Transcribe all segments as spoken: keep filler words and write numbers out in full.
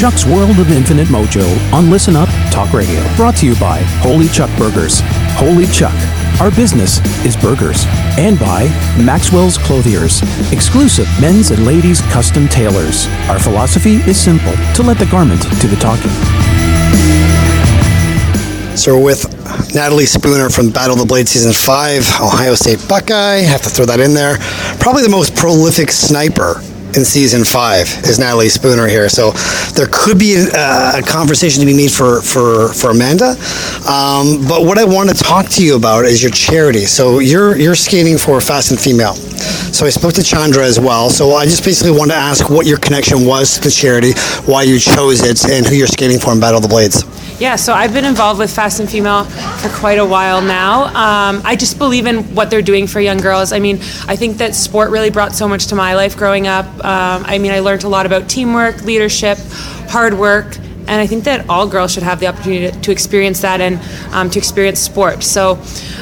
Chuck's World of Infinite Mojo on Listen Up Talk Radio. Brought to you by Holy Chuck Burgers. Holy Chuck. Our business is burgers. And by Maxwell's Clothiers, exclusive men's and ladies' custom tailors. Our philosophy is simple, to let the garment do the talking. So we're with Natalie Spooner from Battle of the Blades Season five, Ohio State Buckeye. Have to throw that in there. Probably the most prolific sniper in Season five is Natalie Spooner here. So there could be a, a conversation to be made for, for, for Amanda. Um, but what I want to talk to you about is your charity. So you're you're skating for Fast and Female. So I spoke to Chandra as well. So I just basically want to ask what your connection was to the charity, why you chose it, and who you're skating for in Battle of the Blades. Yeah, so I've been involved with Fast and Female for quite a while now. Um, I just believe in what they're doing for young girls. I mean, I think that sport really brought so much to my life growing up. Um, I mean, I learned a lot about teamwork, leadership, hard work, and I think that all girls should have the opportunity to, to experience that and um, to experience sport. So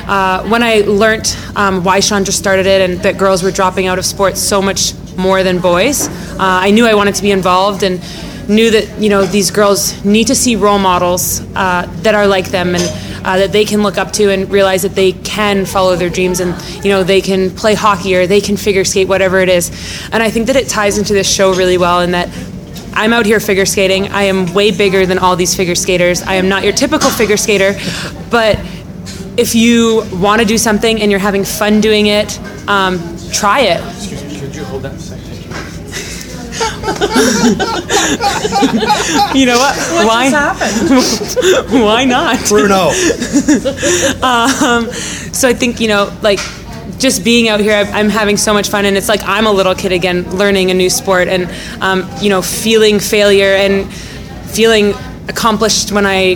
uh, when I learned um, why Chandra started it and that girls were dropping out of sports so much more than boys, uh, I knew I wanted to be involved and knew that, you know, these girls need to see role models uh, that are like them and uh, that they can look up to and realize that they can follow their dreams and, you know, they can play hockey or they can figure skate, whatever it is. And I think that it ties into this show really well in that I'm out here figure skating. I am way bigger than all these figure skaters. I am not your typical figure skater, but if you want to do something and you're having fun doing it, um, try it. Excuse me, could you hold that for a second? You know what? What Why? Just happened? Why not? Bruno. um, so I think, you know, like, just being out here, I'm having so much fun, and it's like I'm a little kid again, learning a new sport, and um, you know, feeling failure and feeling accomplished when I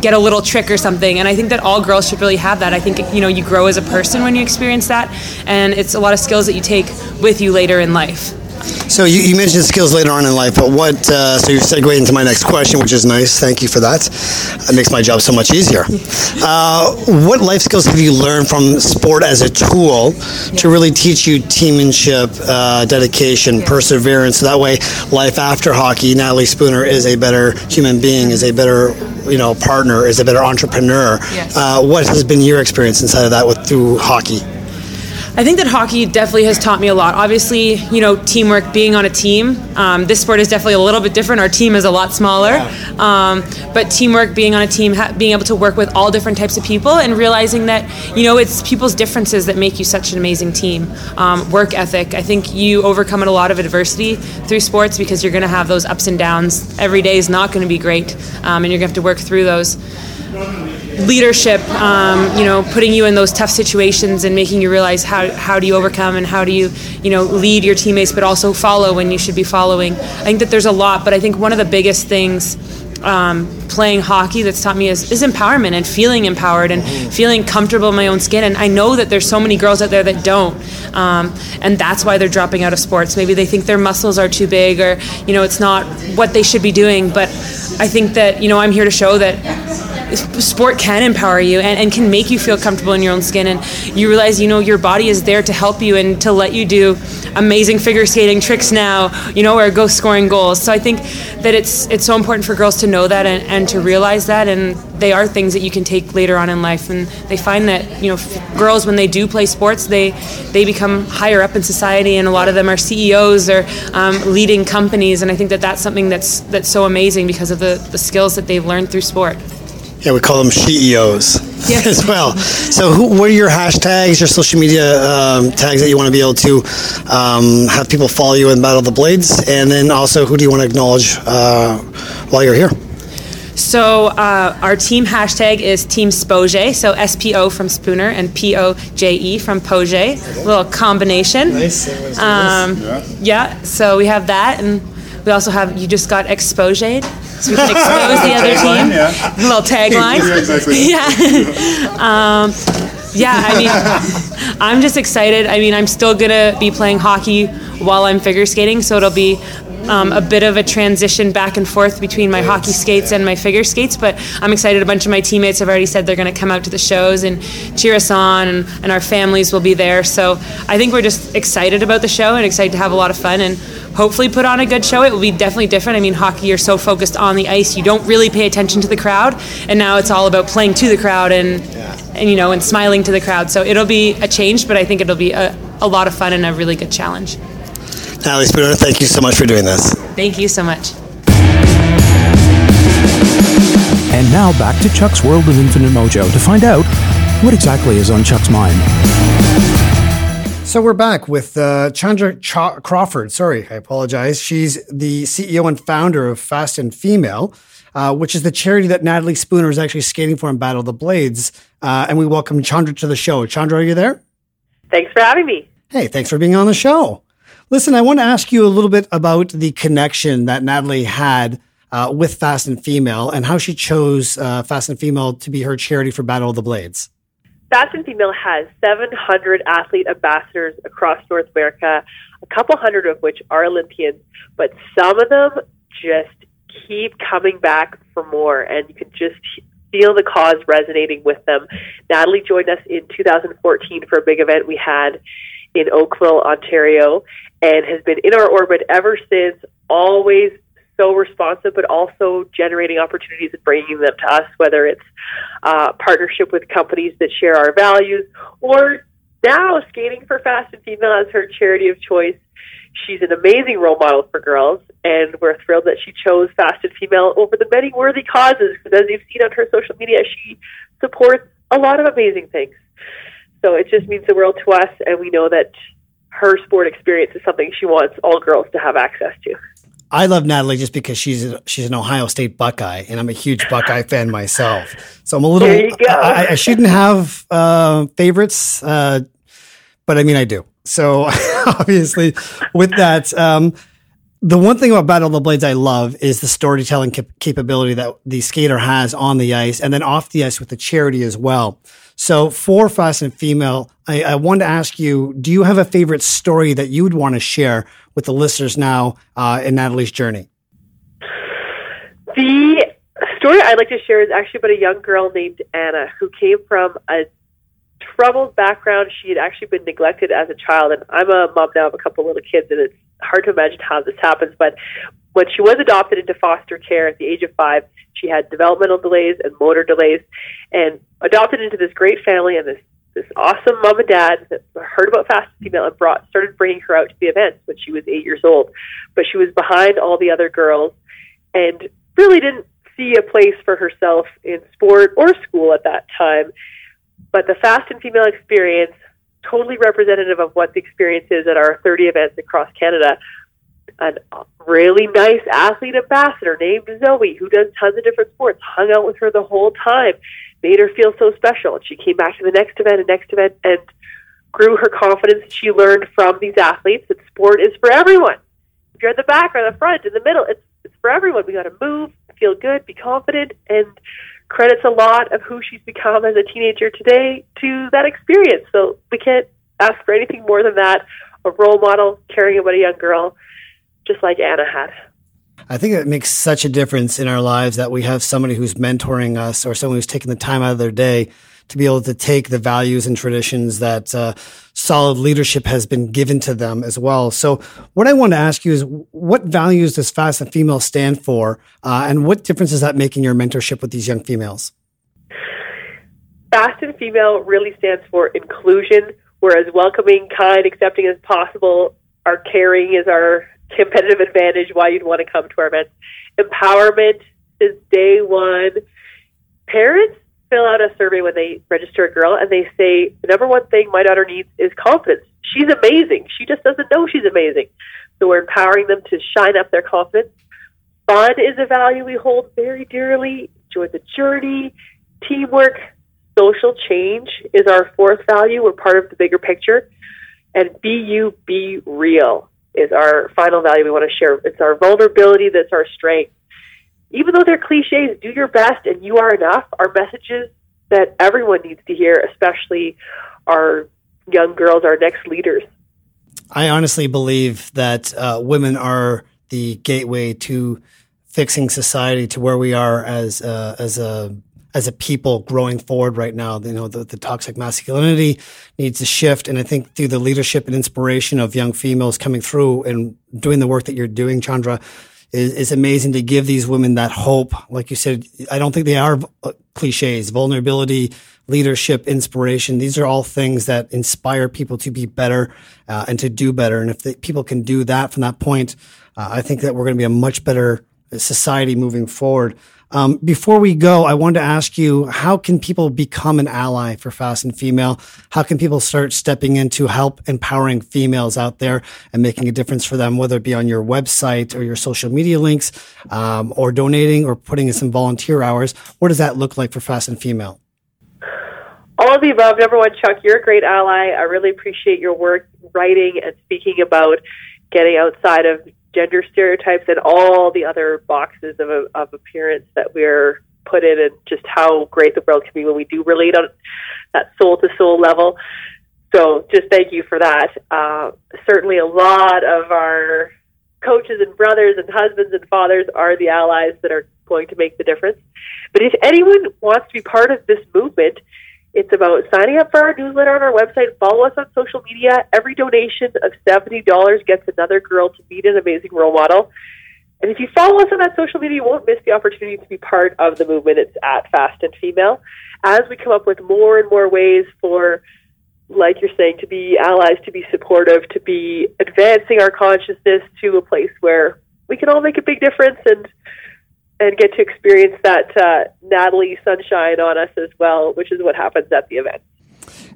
get a little trick or something. And I think that all girls should really have that. I think, you know, you grow as a person when you experience that, and it's a lot of skills that you take with you later in life. So you, you mentioned skills later on in life, but what, uh, so you're segueing into my next question, which is nice. Thank you for that. That makes my job so much easier. Uh, what life skills have you learned from sport as a tool to really teach you teammanship, uh, dedication, perseverance, so that way life after hockey, Natalie Spooner is a better human being, is a better, you know, partner, is a better entrepreneur. Uh, what has been your experience inside of that with through hockey? I think that hockey definitely has taught me a lot. Obviously, you know, teamwork, being on a team. Um, this sport is definitely a little bit different. Our team is a lot smaller. Yeah. Um, but teamwork, being on a team, ha- being able to work with all different types of people and realizing that, you know, it's people's differences that make you such an amazing team. Um, work ethic. I think you overcome a lot of adversity through sports because you're going to have those ups and downs. Every day is not going to be great, um, and you're going to have to work through those. Leadership, um, you know, putting you in those tough situations and making you realize how how do you overcome and how do you, you know, lead your teammates, but also follow when you should be following. I think that there's a lot, but I think one of the biggest things um, playing hockey that's taught me is, is empowerment and feeling empowered and feeling comfortable in my own skin. And I know that there's so many girls out there that don't, um, and that's why they're dropping out of sports. Maybe they think their muscles are too big or, you know, it's not what they should be doing. But I think that, you know, I'm here to show that sport can empower you and, and can make you feel comfortable in your own skin, and you realize, you know, your body is there to help you and to let you do amazing figure skating tricks now, you know, or go scoring goals. So I think that it's it's so important for girls to know that and, and to realize that, and they are things that you can take later on in life. And they find that, you know, f- girls, when they do play sports, they they become higher up in society, and a lot of them are C E Os or um, leading companies. And I think that that's something that's that's so amazing because of the, the skills that they've learned through sport. Yeah, we call them she-eos yeah. as well. So who, what are your hashtags, your social media um, tags that you want to be able to um, have people follow you in Battle of the Blades? And then also, who do you want to acknowledge uh, while you're here? So uh, our team hashtag is Team Spoje, so S P O from Spooner and P O J E from Poje. A little combination. Nice. Um, yeah. yeah, so we have that. And we also have, you just got exposed. So we can expose the other team. Yeah. Little tagline. Yeah, exactly. Yeah. um, yeah, I mean, I'm just excited. I mean, I'm still going to be playing hockey while I'm figure skating, so it'll be um, a bit of a transition back and forth between my hockey skates and my figure skates, but I'm excited. A bunch of my teammates have already said they're going to come out to the shows and cheer us on, and, and our families will be there. So I think we're just excited about the show and excited to have a lot of fun and hopefully put on a good show. It will be definitely different. I mean, hockey, you're so focused on the ice, you don't really pay attention to the crowd, and now it's all about playing to the crowd and, yeah. and you know, and smiling to the crowd. So it'll be a change, but I think it'll be a, a lot of fun and a really good challenge. Natalie Spooner, thank you so much for doing this. Thank you so much. And now back to Chuck's World of Infinite Mojo to find out what exactly is on Chuck's mind. So we're back with uh, Chandra Ch- Crawford. Sorry, I apologize. She's the C E O and founder of Fast and Female, uh, which is the charity that Natalie Spooner is actually skating for in Battle of the Blades. Uh, and we welcome Chandra to the show. Chandra, are you there? Thanks for having me. Hey, thanks for being on the show. Listen, I want to ask you a little bit about the connection that Natalie had uh, with Fast and Female and how she chose uh, Fast and Female to be her charity for Battle of the Blades. Fast and Female has seven hundred athlete ambassadors across North America, a couple hundred of which are Olympians, but some of them just keep coming back for more, and you can just feel the cause resonating with them. Natalie joined us in two thousand fourteen for a big event we had in Oakville, Ontario, and has been in our orbit ever since, always so responsive, but also generating opportunities and bringing them to us, whether it's uh, partnership with companies that share our values, or now skating for Fast and Female as her charity of choice. She's an amazing role model for girls, and we're thrilled that she chose Fast and Female over the many worthy causes, because as you've seen on her social media, she supports a lot of amazing things. So it just means the world to us, and we know that her sport experience is something she wants all girls to have access to. I love Natalie just because she's she's an Ohio State Buckeye, and I'm a huge Buckeye fan myself. So I'm a little. There you go. I, I shouldn't have uh, favorites, uh, but I mean I do. So obviously, with that, um, the one thing about Battle of the Blades I love is the storytelling cap- capability that the skater has on the ice, and then off the ice with the charity as well. So for Fast and Female, I, I wanted to ask you, do you have a favorite story that you would want to share with the listeners now uh, in Natalie's journey? The story I'd like to share is actually about a young girl named Anna who came from a troubled background. She had actually been neglected as a child, and I'm a mom now of a couple little kids, and it's hard to imagine how this happens, but when she was adopted into foster care at the age of five, she had developmental delays and motor delays, and adopted into this great family and this, this awesome mom and dad that heard about Fast and Female and brought, started bringing her out to the events when she was eight years old. But she was behind all the other girls and really didn't see a place for herself in sport or school at that time. But the Fast and Female experience, totally representative of what the experience is at our thirty events across Canada, a really nice athlete ambassador named Zoe, who does tons of different sports, hung out with her the whole time, made her feel so special. And she came back to the next event and next event and grew her confidence. She learned from these athletes that sport is for everyone. If you're at the back or the front, in the middle, it's, it's for everyone. We got to move, feel good, be confident, and credits a lot of who she's become as a teenager today to that experience. So we can't ask for anything more than that. A role model, caring about a young girl, just like Anna had. I think it makes such a difference in our lives that we have somebody who's mentoring us or someone who's taking the time out of their day to be able to take the values and traditions that uh, solid leadership has been given to them as well. So what I want to ask you is, what values does Fast and Female stand for? Uh, and what difference does that make in your mentorship with these young females? Fast and Female really stands for inclusion. We're as welcoming, kind, accepting as possible. Our caring is our competitive advantage, why you'd want to come to our events. Empowerment is day one. Parents fill out a survey when they register a girl, and they say, the number one thing my daughter needs is confidence. She's amazing. She just doesn't know she's amazing. So we're empowering them to shine up their confidence. Fun is a value we hold very dearly. Enjoy the journey. Teamwork. Social change is our fourth value. We're part of the bigger picture. And be you, be real is our final value we want to share. It's our vulnerability that's our strength. Even though they're cliches, do your best and you are enough are messages that everyone needs to hear, especially our young girls, our next leaders. I honestly believe that uh, women are the gateway to fixing society, to where we are as a, as a as a people growing forward right now. You know, the, the toxic masculinity needs to shift. And I think through the leadership and inspiration of young females coming through and doing the work that you're doing, Chandra, is, is amazing to give these women that hope. Like you said, I don't think they are cliches. Vulnerability, leadership, inspiration. These are all things that inspire people to be better uh, and to do better. And if the, people can do that from that point, uh, I think that we're going to be a much better society moving forward. Um, before we go, I wanted to ask you, how can people become an ally for Fast and Female? How can people start stepping in to help empowering females out there and making a difference for them, whether it be on your website or your social media links, um, or donating or putting in some volunteer hours? What does that look like for Fast and Female? All of the above. Number one, Chuck, you're a great ally. I really appreciate your work writing and speaking about getting outside of gender stereotypes and all the other boxes of, of appearance that we're put in, and just how great the world can be when we do relate on that soul-to-soul level. So just thank you for that. Uh, certainly a lot of our coaches and brothers and husbands and fathers are the allies that are going to make the difference. But if anyone wants to be part of this movement, it's about signing up for our newsletter on our website. Follow us on social media. Every donation of seventy dollars gets another girl to meet an amazing role model. And if you follow us on that social media, you won't miss the opportunity to be part of the movement. It's at Fast and Female. As we come up with more and more ways for, like you're saying, to be allies, to be supportive, to be advancing our consciousness to a place where we can all make a big difference and and get to experience that uh, Natalie sunshine on us as well, which is what happens at the event.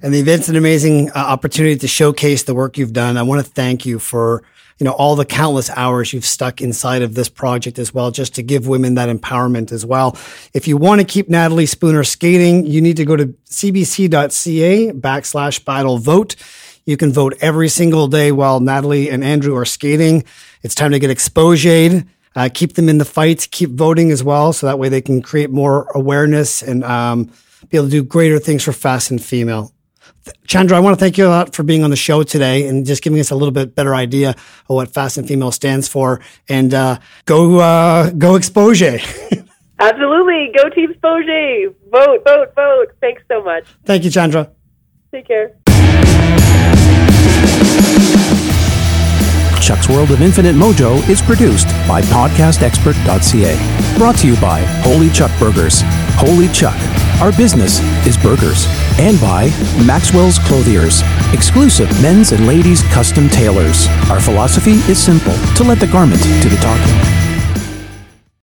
And the event's an amazing uh, opportunity to showcase the work you've done. I want to thank you for, you know, all the countless hours you've stuck inside of this project as well, just to give women that empowerment as well. If you want to keep Natalie Spooner skating, you need to go to cbc.ca backslash battle vote. You can vote every single day while Natalie and Andrew are skating. It's time to get exposed. Uh, keep them in the fights, keep voting as well, so that way they can create more awareness and um, be able to do greater things for Fast and Female. Chandra, I want to thank you a lot for being on the show today and just giving us a little bit better idea of what Fast and Female stands for. And uh, go uh, go Spoje. Absolutely. Go Team Spoje. Vote, vote, vote. Thanks so much. Thank you, Chandra. Take care. Chuck's World of Infinite Mojo is produced by podcast expert dot c a. Brought to you by Holy Chuck Burgers. Holy Chuck. Our business is burgers. And by Maxwell's Clothiers. Exclusive men's and ladies' custom tailors. Our philosophy is simple. To let the garment do the talking.